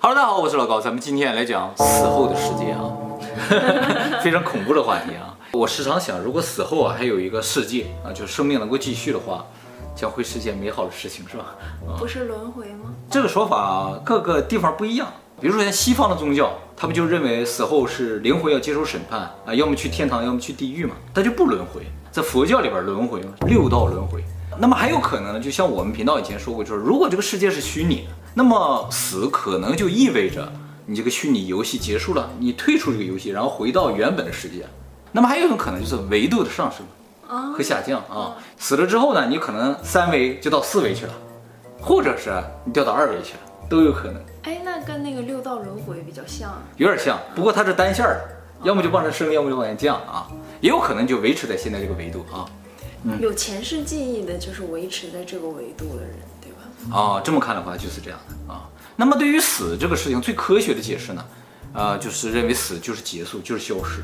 哈喽，大家好，我是老高，咱们今天来讲死后的世界啊，非常恐怖的话题啊。我时常想，如果死后还有一个世界啊，就是生命能够继续的话，将会是件美好的事情，是吧？不是轮回吗？这个说法啊，各个地方不一样。比如说像西方的宗教，他们就认为死后是灵魂要接受审判啊，要么去天堂，要么去地狱嘛，它就不轮回。在佛教里边轮回嘛，六道轮回。那么还有可能呢，就像我们频道以前说过，就是如果这个世界是虚拟的，那么死可能就意味着你这个虚拟游戏结束了，你退出这个游戏，然后回到原本的世界。那么还有一种可能就是维度的上升和下降啊，死了之后呢，你可能三维就到四维去了，或者是你掉到二维去了，都有可能。哎，那跟那个六道轮回比较像啊，有点像，不过它是单线的，要么就往上升，要么就往下降啊，也有可能就维持在现在这个维度啊。有前世记忆的，就是维持在这个维度的人，对吧？哦，这么看的话就是这样的啊。那么对于死这个事情，最科学的解释呢，就是认为死就是结束，就是消失，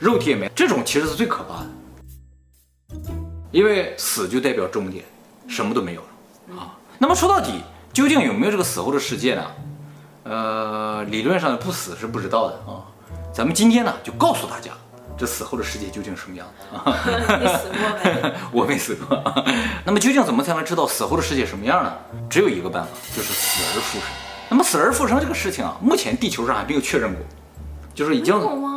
肉体也没，这种其实是最可怕的，因为死就代表终点，什么都没有了啊。那么说到底，究竟有没有这个死后的世界呢？理论上不死是不知道的啊。咱们今天呢，就告诉大家。这死后的世界究竟什么样子啊？你死过没？我没死过。那么究竟怎么才能知道死后的世界什么样呢？只有一个办法，就是死而复生。那么死而复生这个事情啊，目前地球上还没有确认过，就是已经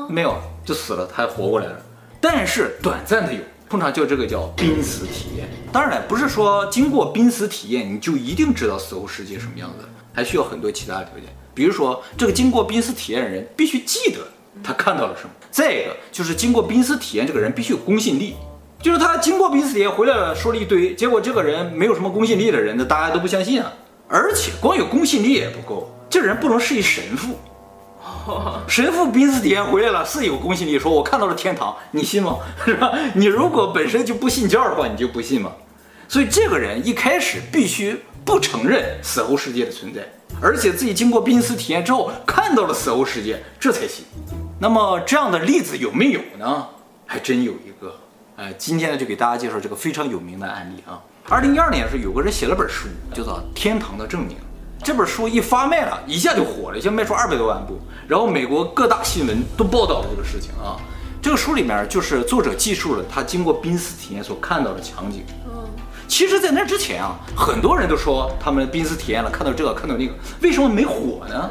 没有就死了，他还活过来了。但是短暂的有，通常叫这个叫濒死体验。当然了，不是说经过濒死体验你就一定知道死后世界什么样子，还需要很多其他的条件，比如说这个经过濒死体验的人必须记得。他看到了什么？再一个就是经过濒死体验，这个人必须有公信力，就是他经过濒死体验回来了，说了一堆，结果这个人没有什么公信力的人呢，大家都不相信啊。而且光有公信力也不够，这人不能是一神父。神父濒死体验回来了是有公信力，说我看到了天堂，你信吗？是吧？你如果本身就不信教的话，你就不信嘛。所以这个人一开始必须不承认死后世界的存在，而且自己经过濒死体验之后看到了死后世界，这才信。那么这样的例子有没有呢？还真有一个，今天呢就给大家介绍这个非常有名的案例啊。2012年的时候，有个人写了本书，叫做《天堂的证明》。这本书一发卖了，一下就火了，一下卖出200多万部。然后美国各大新闻都报道了这个事情啊。这个书里面就是作者记述了他经过濒死体验所看到的场景。其实，在那之前啊，很多人都说他们濒死体验了，看到这个，看到那个，为什么没火呢？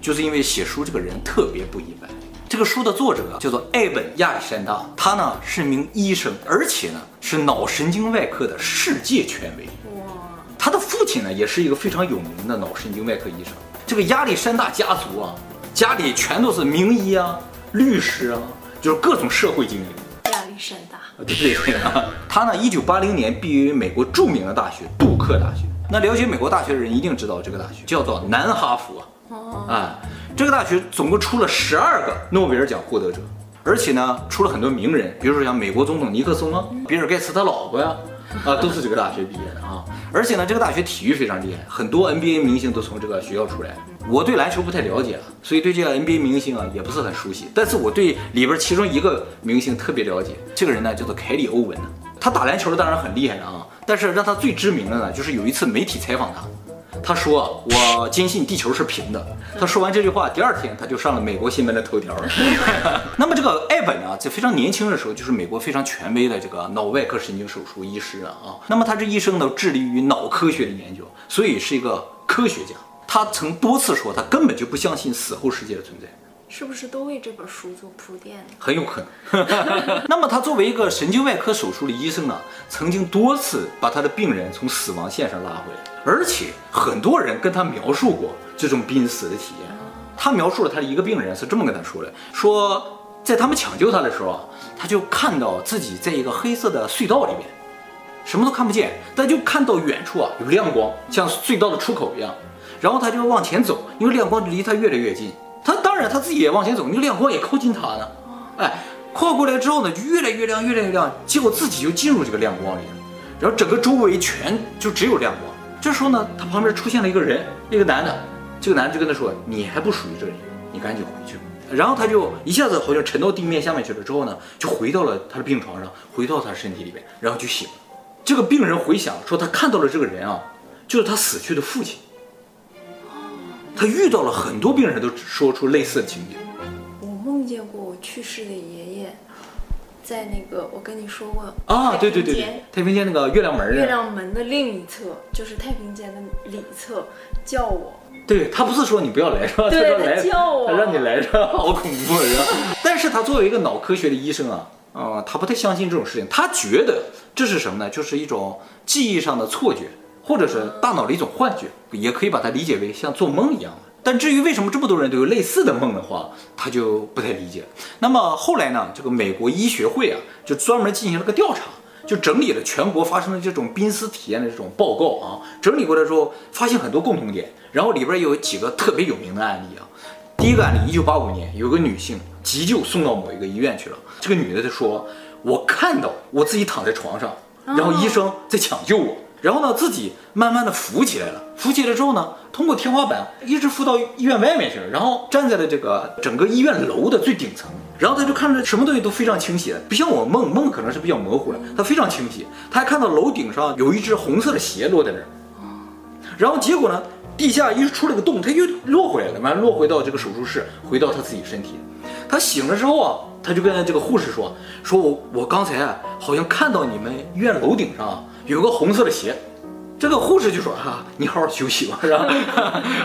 就是因为写书这个人特别不一般。这个书的作者叫做艾本·亚历山大，他呢是名医生，而且呢是脑神经外科的世界权威。哇！他的父亲呢也是一个非常有名的脑神经外科医生。这个亚历山大家族啊，家里全都是名医啊、律师啊，就是各种社会精英。亚历山大，对啊。他呢，1980年毕业于美国著名的大学杜克大学。那了解美国大学的人一定知道，这个大学叫做南哈佛。哦。哎。这个大学总共出了12个诺贝尔奖获得者，而且呢出了很多名人，比如说像美国总统尼克松啊、比尔盖茨他老婆呀，都是这个大学毕业的啊。而且呢，这个大学体育非常厉害，很多 NBA 明星都从这个学校出来。我对篮球不太了解了，所以对这个 NBA 明星啊也不是很熟悉，但是我对里边其中一个明星特别了解，这个人呢叫做凯里·欧文。他打篮球当然很厉害了啊，但是让他最知名的呢就是有一次媒体采访他。他说：“我坚信地球是平的。”他说完这句话，第二天他就上了美国新闻的头条了。那么这个艾本啊，在非常年轻的时候，就是美国非常权威的这个脑外科神经手术医师啊。那么他这一生呢，致力于脑科学的研究，所以是一个科学家。他曾多次说，他根本就不相信死后世界的存在。是不是都为这本书做铺垫呢？很有可能。那么他作为一个神经外科手术的医生呢，曾经多次把他的病人从死亡线上拉回来，而且很多人跟他描述过这种濒死的体验。他描述了他的一个病人是这么跟他说的：说在他们抢救他的时候啊，他就看到自己在一个黑色的隧道里面，什么都看不见，但就看到远处啊有亮光，像隧道的出口一样。然后他就往前走，因为亮光离他越来越近。他当然他自己也往前走，那个亮光也靠近他呢，哎，靠过来之后呢，就越来越亮，越来越亮，结果自己就进入这个亮光里了，然后整个周围全就只有亮光。这时候呢，他旁边出现了一个人，一个男的，这个男的就跟他说：“你还不属于这里，你赶紧回去。”然后他就一下子好像沉到地面下面去了，之后呢，就回到了他的病床上，回到他身体里面，然后就醒了。这个病人回想说，他看到了这个人啊，就是他死去的父亲。他遇到了很多病人，他都说出类似的情景。我梦见过我去世的爷爷，在那个我跟你说过啊，对对对对，太平间那个月亮门的另一侧，就是太平间的里侧，叫我。对他不是说你不要来是吧？他说来，他让你来是吧？好恐怖啊！但是他作为一个脑科学的医生啊。他不太相信这种事情，他觉得这是什么呢？就是一种记忆上的错觉，或者是大脑的一种幻觉，也可以把它理解为像做梦一样。但至于为什么这么多人都有类似的梦的话，他就不太理解。那么后来呢，这个美国医学会啊，就专门进行了个调查，就整理了全国发生的这种濒死体验的这种报告啊，整理过来之后发现很多共同点，然后里边有几个特别有名的案例啊。第一个案例，1985年，有个女性急救送到某一个医院去了。这个女的她说：“我看到我自己躺在床上，然后医生在抢救我，然后呢自己慢慢的浮起来了。浮起来之后呢，通过天花板一直浮到医院外面去了，然后站在了这个整个医院楼的最顶层。然后她就看着什么东西都非常清晰的，不像我梦可能是比较模糊的，她非常清晰。她还看到楼顶上有一只红色的鞋落在那儿，然后结果呢？”地下一出了个洞，他又落回来了，完了落回到这个手术室，回到他自己身体。他醒了之后啊，他就跟这个护士说：“我刚才啊，好像看到你们医院楼顶上啊有个红色的鞋。”这个护士就说：“啊，你好好休息吧，是吧？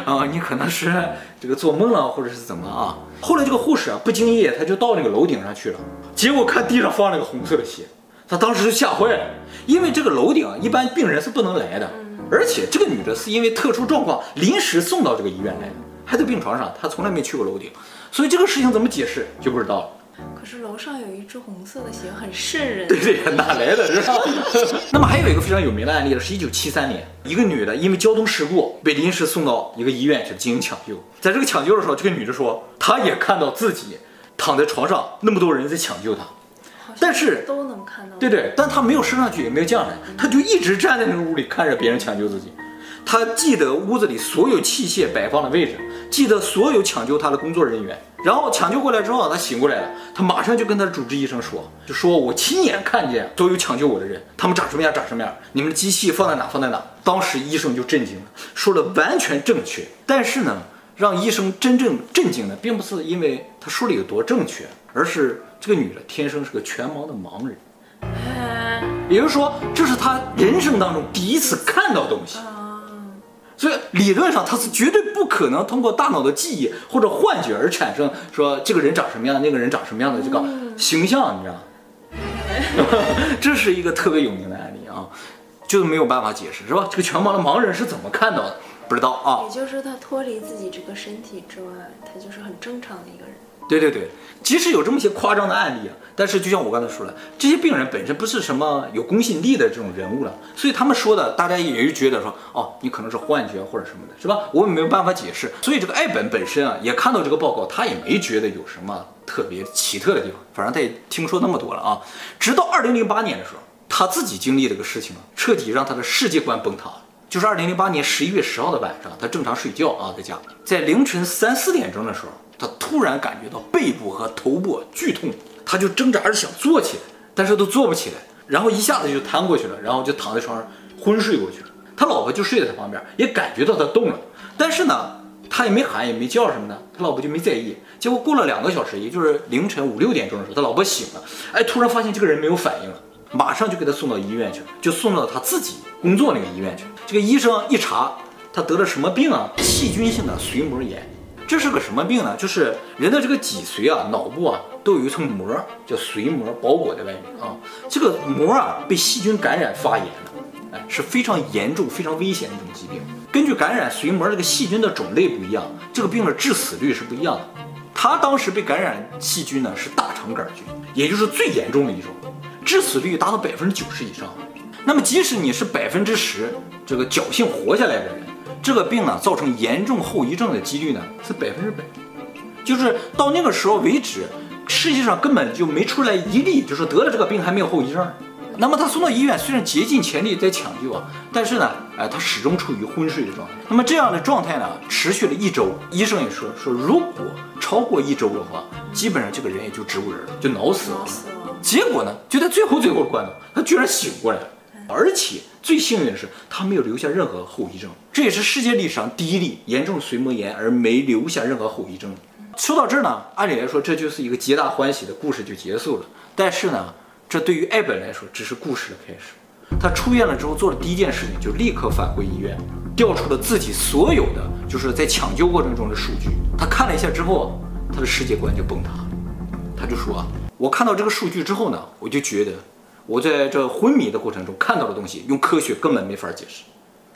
啊，你可能是这个做梦了，或者是怎么啊？”后来这个护士啊，不经意他就到那个楼顶上去了，结果看地上放了个红色的鞋，他当时就吓坏了，因为这个楼顶一般病人是不能来的。而且这个女的是因为特殊状况临时送到这个医院来的，还在病床上，她从来没去过楼顶，所以这个事情怎么解释就不知道了。可是楼上有一只红色的鞋，很瘆人。对对，哪来的是吧？那么还有一个非常有名的案例是1973年，一个女的因为交通事故被临时送到一个医院去进行抢救。在这个抢救的时候，这个女的说她也看到自己躺在床上，那么多人在抢救她。但是都能看到，对对，但他没有升上去，也没有降下来，他就一直站在那个屋里看着别人抢救自己。他记得屋子里所有器械摆放的位置，记得所有抢救他的工作人员。然后抢救过来之后，他醒过来了，他马上就跟他的主治医生说，就说我亲眼看见所有抢救我的人，他们长什么样，你们的机器放在哪。当时医生就震惊了，说了完全正确。但是呢，让医生真正震惊的，并不是因为他说的有多正确，而是这个女的天生是个全盲的盲人，也就是说，这是她人生当中第一次看到东西，所以理论上她是绝对不可能通过大脑的记忆或者幻觉而产生说这个人长什么样、那个人长什么样的这个形象，你知道吗？这是一个特别有名的案例啊，就是没有办法解释，是吧？这个全盲的盲人是怎么看到的？不知道啊，也就是他脱离自己这个身体之外，他就是很正常的一个人。对对对，即使有这么些夸张的案例啊，但是就像我刚才说了，这些病人本身不是什么有公信力的这种人物了，所以他们说的，大家也就觉得说，哦，你可能是幻觉或者什么的，是吧？我也没有办法解释。所以这个艾本本身啊，也看到这个报告，他也没觉得有什么特别奇特的地方，反正他也听说那么多了啊。直到2008年的时候，他自己经历这个事情啊，彻底让他的世界观崩塌了。就是2008年11月10号的晚上，他正常睡觉啊，在家里，在凌晨3、4点钟的时候，他突然感觉到背部和头部剧痛，他就挣扎着想坐起来，但是都坐不起来，然后一下子就瘫过去了，然后就躺在床上昏睡过去了。他老婆就睡在他旁边，也感觉到他动了，但是呢，他也没喊也没叫什么的，他老婆就没在意。结果过了2个小时，也就是凌晨5、6点钟的时候，他老婆醒了，哎，突然发现这个人没有反应了。马上就给他送到医院去了，就送到他自己工作那个医院去。这个医生一查，他得了什么病啊？细菌性的髓膜炎。这是个什么病呢？就是人的这个脊髓啊、脑部啊都有一层膜，叫髓膜，包裹在外面啊。这个膜啊被细菌感染发炎了，哎，是非常严重、非常危险的一种疾病。根据感染髓膜这个细菌的种类不一样，这个病的致死率是不一样的。他当时被感染细菌呢是大肠杆菌，也就是最严重的一种。致死率达到90%以上，那么即使你是10%这个侥幸活下来的人，这个病呢造成严重后遗症的几率呢是100%，就是到那个时候为止，世界上根本就没出来一例就是得了这个病还没有后遗症。那么他送到医院，虽然竭尽全力在抢救啊，但是呢，哎，他始终处于昏睡的状态。那么这样的状态呢持续了1周，医生也说如果超过1周的话，基本上这个人也就植物人了，就脑死了。结果呢，就在最后关头，他居然醒过来了。而且最幸运的是，他没有留下任何后遗症，这也是世界历史上第一例严重髓膜炎而没留下任何后遗症。说到这儿呢，按理来说这就是一个皆大欢喜的故事就结束了，但是呢，这对于艾本来说只是故事的开始。他出院了之后做的第一件事情就立刻返回医院，调出了自己所有的就是在抢救过程中的数据。他看了一下之后，他的世界观就崩塌了。他就说啊，我看到这个数据之后呢，我就觉得。 我在这昏迷的过程中看到的东西，用科学根本没法解释。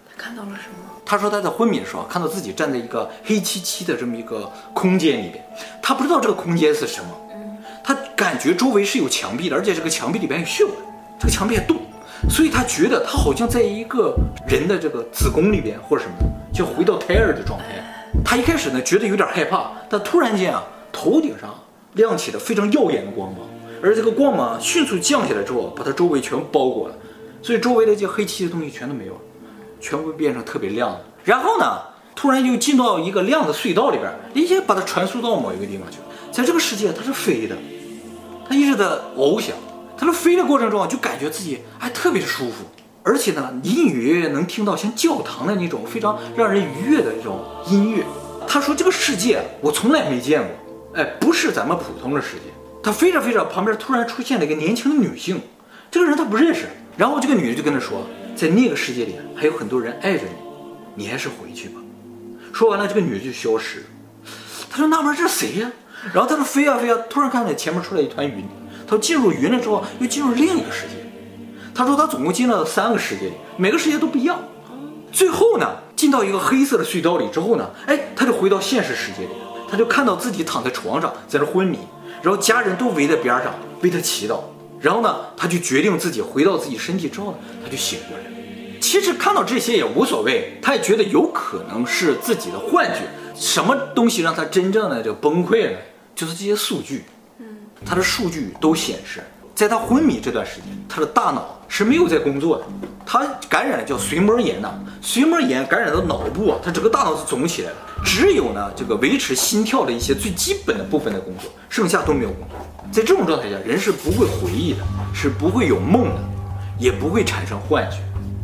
他看到了什么？他说他在昏迷的时候，看到自己站在一个黑漆漆的这么一个空间里边，他不知道这个空间是什么。他感觉周围是有墙壁的，而且这个墙壁里边有血管，这个墙壁还动，所以他觉得他好像在一个人的这个子宫里边或者什么的，就回到胎儿的状态。他一开始呢觉得有点害怕，但突然间啊，头顶上亮起了非常耀眼的光芒。 而这个光芒迅速降下来之后，把它周围全包裹了，所以周围的这些黑漆的东西全都没有了，全部变成特别亮的。然后呢，突然就进到一个亮的隧道里边，直接把它传输到某一个地方去。在这个世界，它是飞的，它一直在翱翔。它在飞的过程中，就感觉自己还特别舒服，而且呢，隐隐约约能听到像教堂的那种非常让人愉悦的那种音乐。他说：“这个世界我从来没见过，哎，不是咱们普通的世界。” 他飞着飞着，旁边突然出现了一个年轻的女性，这个人他不认识。然后这个女人就跟他说，在那个世界里还有很多人爱着你，你还是回去吧。说完了，这个女人就消失。他说纳闷这是谁呀？然后他说飞呀飞呀，突然看见前面出来一团云。他进入云了之后，又进入另一个世界。他说他总共进了3个世界，每个世界都不一样。最后呢，进到一个黑色的隧道里之后呢，哎，他就回到现实世界里，他就看到自己躺在床上，在那昏迷。 然后家人都围在边上为他祈祷，然后呢，他就决定自己回到自己身体之后呢，他就醒过来。其实看到这些也无所谓，他也觉得有可能是自己的幻觉。什么东西让他真正的就崩溃了？就是这些数据，他的数据都显示，在他昏迷这段时间，他的大脑是没有在工作的。他感染了叫髓膜炎呐，髓膜炎感染到脑部啊，他整个大脑是肿起来了。 只有呢，这个维持心跳的一些最基本的部分的工作，剩下都没有工作。在这种状态下，人是不会回忆的，是不会有梦的，也不会产生幻觉，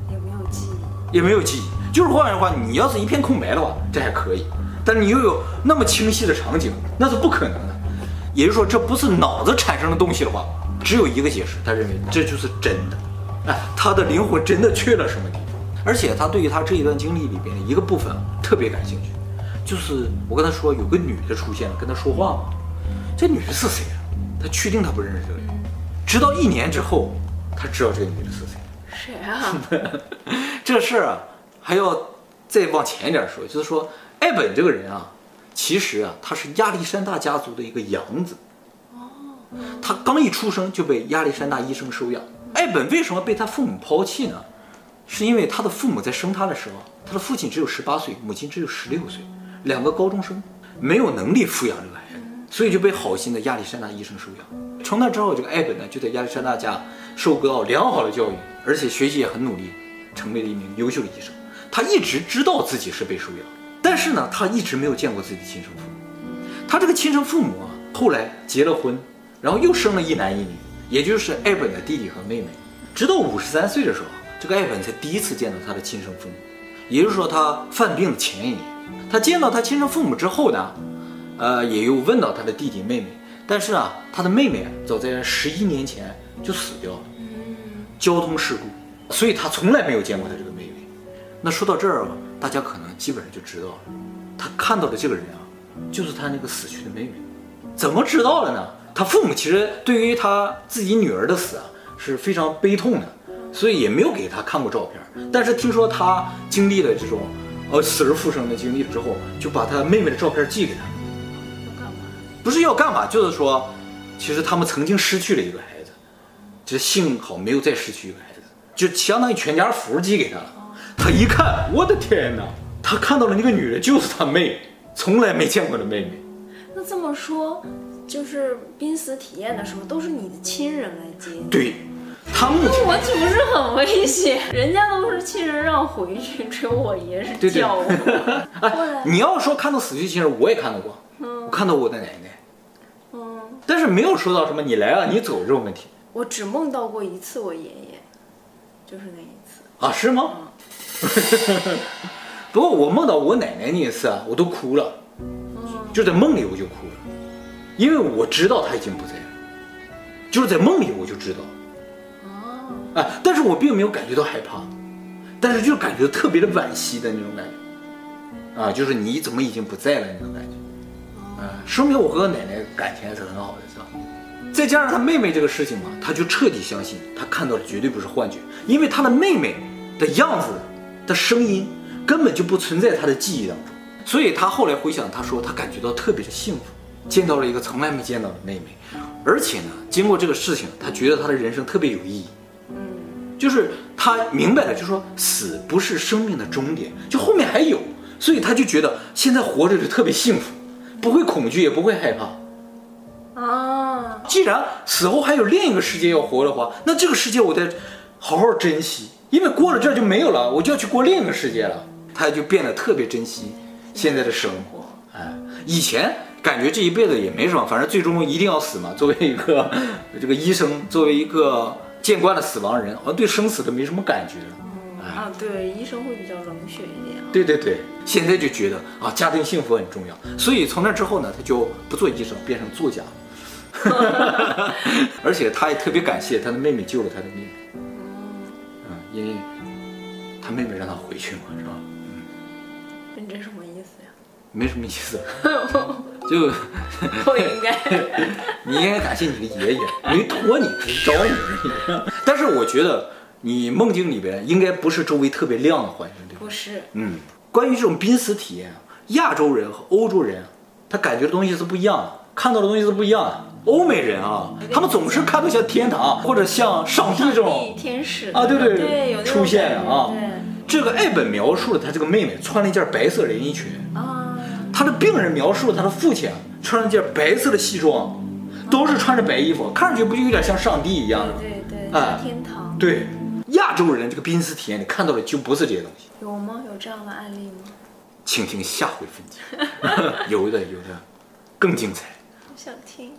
也没有记忆，也没有记忆。就是换句话，你要是一片空白的话，这还可以；但是你又有那么清晰的场景，那是不可能的。也就是说，这不是脑子产生的东西的话，只有一个解释，他认为这就是真的。哎，他的灵魂真的去了什么地方？而且他对于他这一段经历里边的一个部分特别感兴趣。 就是我跟他说有个女的出现了，跟他说话嘛。这女的是谁啊？他确定他不认识这个人，直到1年之后，他知道这个女的是谁。谁啊？这事儿啊，还要再往前一点说，就是说艾本这个人啊，其实啊，他是亚历山大家族的一个养子。哦。他刚一出生就被亚历山大医生收养。艾本为什么被他父母抛弃呢？是因为他的父母在生他的时候，他的父亲只有18岁，母亲只有16岁。 2个高中生没有能力抚养这个孩子，所以就被好心的亚历山大医生收养。从那之后，这个艾本呢就在亚历山大家受到良好的教育，而且学习也很努力，成为了一名优秀的医生。他一直知道自己是被收养，但是呢，他一直没有见过自己的亲生父母。他这个亲生父母啊，后来结了婚，然后又生了1男1女，也就是艾本的弟弟和妹妹。直到53岁的时候，这个艾本才第一次见到他的亲生父母，也就是说，他犯病的前1年。 他见到他亲生父母之后呢，也又问到他的弟弟妹妹，但是呢，他的妹妹早在11年前就死掉了，交通事故，所以他从来没有见过他这个妹妹。那说到这儿，大家可能基本上就知道了，他看到的这个人啊，就是他那个死去的妹妹。怎么知道了呢？他父母其实对于他自己女儿的死啊是非常悲痛的，所以也没有给他看过照片。但是听说他经历了这种。 死而复生的经历了之后，就把他妹妹的照片寄给他。要干嘛？不是要干嘛，就是说，其实他们曾经失去了一个孩子，这幸好没有再失去一个孩子，就相当于全家福寄给他了。他一看，我的天哪！他看到了那个女人就是他妹，从来没见过的妹妹。那这么说，就是濒死体验的时候，都是你的亲人来接你。对。 他目前我岂不是很危险？人家都是亲人让回去，只有我爷是叫我。哎，你要说看到死去亲人，我也看到过，我看到我的奶奶，但是没有说到什么你来了你走这种问题。我只梦到过一次我爷爷，就是那一次啊？是吗？嗯、不过我梦到我奶奶那一次啊，我都哭了，就在梦里我就哭了，因为我知道她已经不在了，就是在梦里我就知道。哦，啊，但是我并没有感觉到害怕，但是就感觉特别的惋惜的那种感觉，啊，就是你怎么已经不在了那种感觉。 说明我和奶奶感情还是很好的，是吧？再加上她妹妹这个事情嘛，她就彻底相信她看到的绝对不是幻觉，因为她的妹妹的样子、的声音根本就不存在她的记忆当中。所以她后来回想，她说她感觉到特别的幸福，见到了一个从来没见到的妹妹，而且呢，经过这个事情，她觉得她的人生特别有意义。嗯，就是她明白了，就说死不是生命的终点，就后面还有，所以她就觉得现在活着就特别幸福。 不会恐惧，也不会害怕。啊，既然死后还有另一个世界要活的话，那这个世界我得好好珍惜，因为过了这就没有了，我就要去过另一个世界了。他就变得特别珍惜现在的生活。哎，以前感觉这一辈子也没什么，反正最终一定要死嘛。作为一个这个医生，作为一个见惯了死亡的人，好像对生死都没什么感觉了。 啊，对，医生会比较冷血一点啊。对对对，现在就觉得啊，家庭幸福很重要，所以从那之后呢，他就不做医生，变成作家。而且他也特别感谢他的妹妹救了他的命。嗯，因为他妹妹让他回去嘛，是吧？嗯。你这什么意思呀？没什么意思。就我应该，你应该感谢你的爷爷，没托你，找你。但是我觉得。 你梦境里边应该不是周围特别亮的环境，对吧？不是。嗯，关于这种濒死体验，亚洲人和欧洲人，他感觉的东西是不一样的，看到的东西是不一样的。欧美人啊，他们总是看到像天堂或者像上帝这种天使啊，对对对，出现啊。这个爱本描述了他这个妹妹穿了一件白色连衣裙啊，他的病人描述了他的父亲穿了一件白色的西装，都是穿着白衣服，看上去不就有点像上帝一样的？对对，哎，天堂。对。 亚洲人这个濒死体验，你看到的就不是这些东西。有吗？有这样的案例吗？请听下回分解。有的，有的，更精彩。我想听。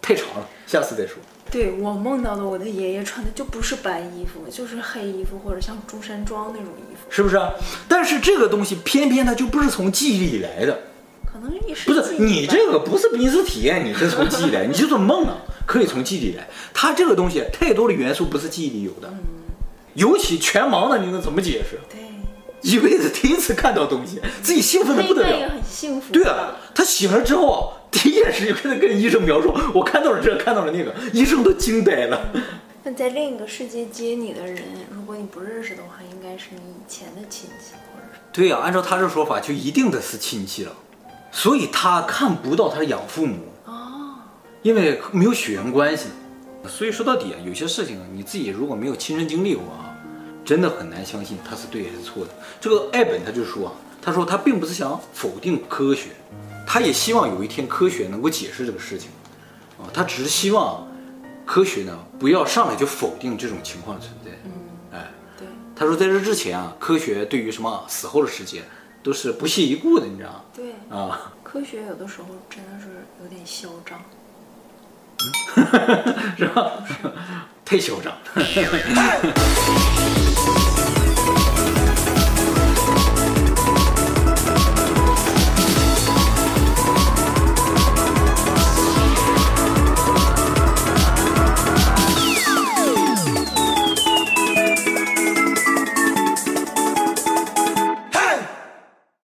太长了，下次再说。对我梦到的，我的爷爷穿的就不是白衣服，就是黑衣服或者像中山装那种衣服，是不是？但是这个东西偏偏它就不是从记忆里来的。可能一时不是你这个不是濒死体验，你是从记忆来，你就做梦啊，可以从记忆里来。它这个东西太多的元素不是记忆里有的。嗯 尤其全盲的，你能怎么解释？对，一辈子第一次看到东西，自己兴奋的不得了，很幸福。对啊，他醒了之后，第一件事就开始跟医生描述，我看到了这，看到了那个，医生都惊呆了。那在另一个世界接你的人，如果你不认识的话，应该是你以前的亲戚，或者……对啊，按照他这说法，就一定的是亲戚了，所以他看不到他的养父母哦，因为没有血缘关系。 所以说到底啊，有些事情啊，你自己如果没有亲身经历过啊，真的很难相信它是对还是错的。这个爱本他就说啊，他说他并不是想否定科学，他也希望有一天科学能够解释这个事情，啊，他只是希望科学呢不要上来就否定这种情况存在。嗯，哎，对，他说在这之前啊，科学对于什么死后的世界都是不屑一顾的，你知道吗？对啊，科学有的时候真的是有点嚣张。 是吧？太嚣张了。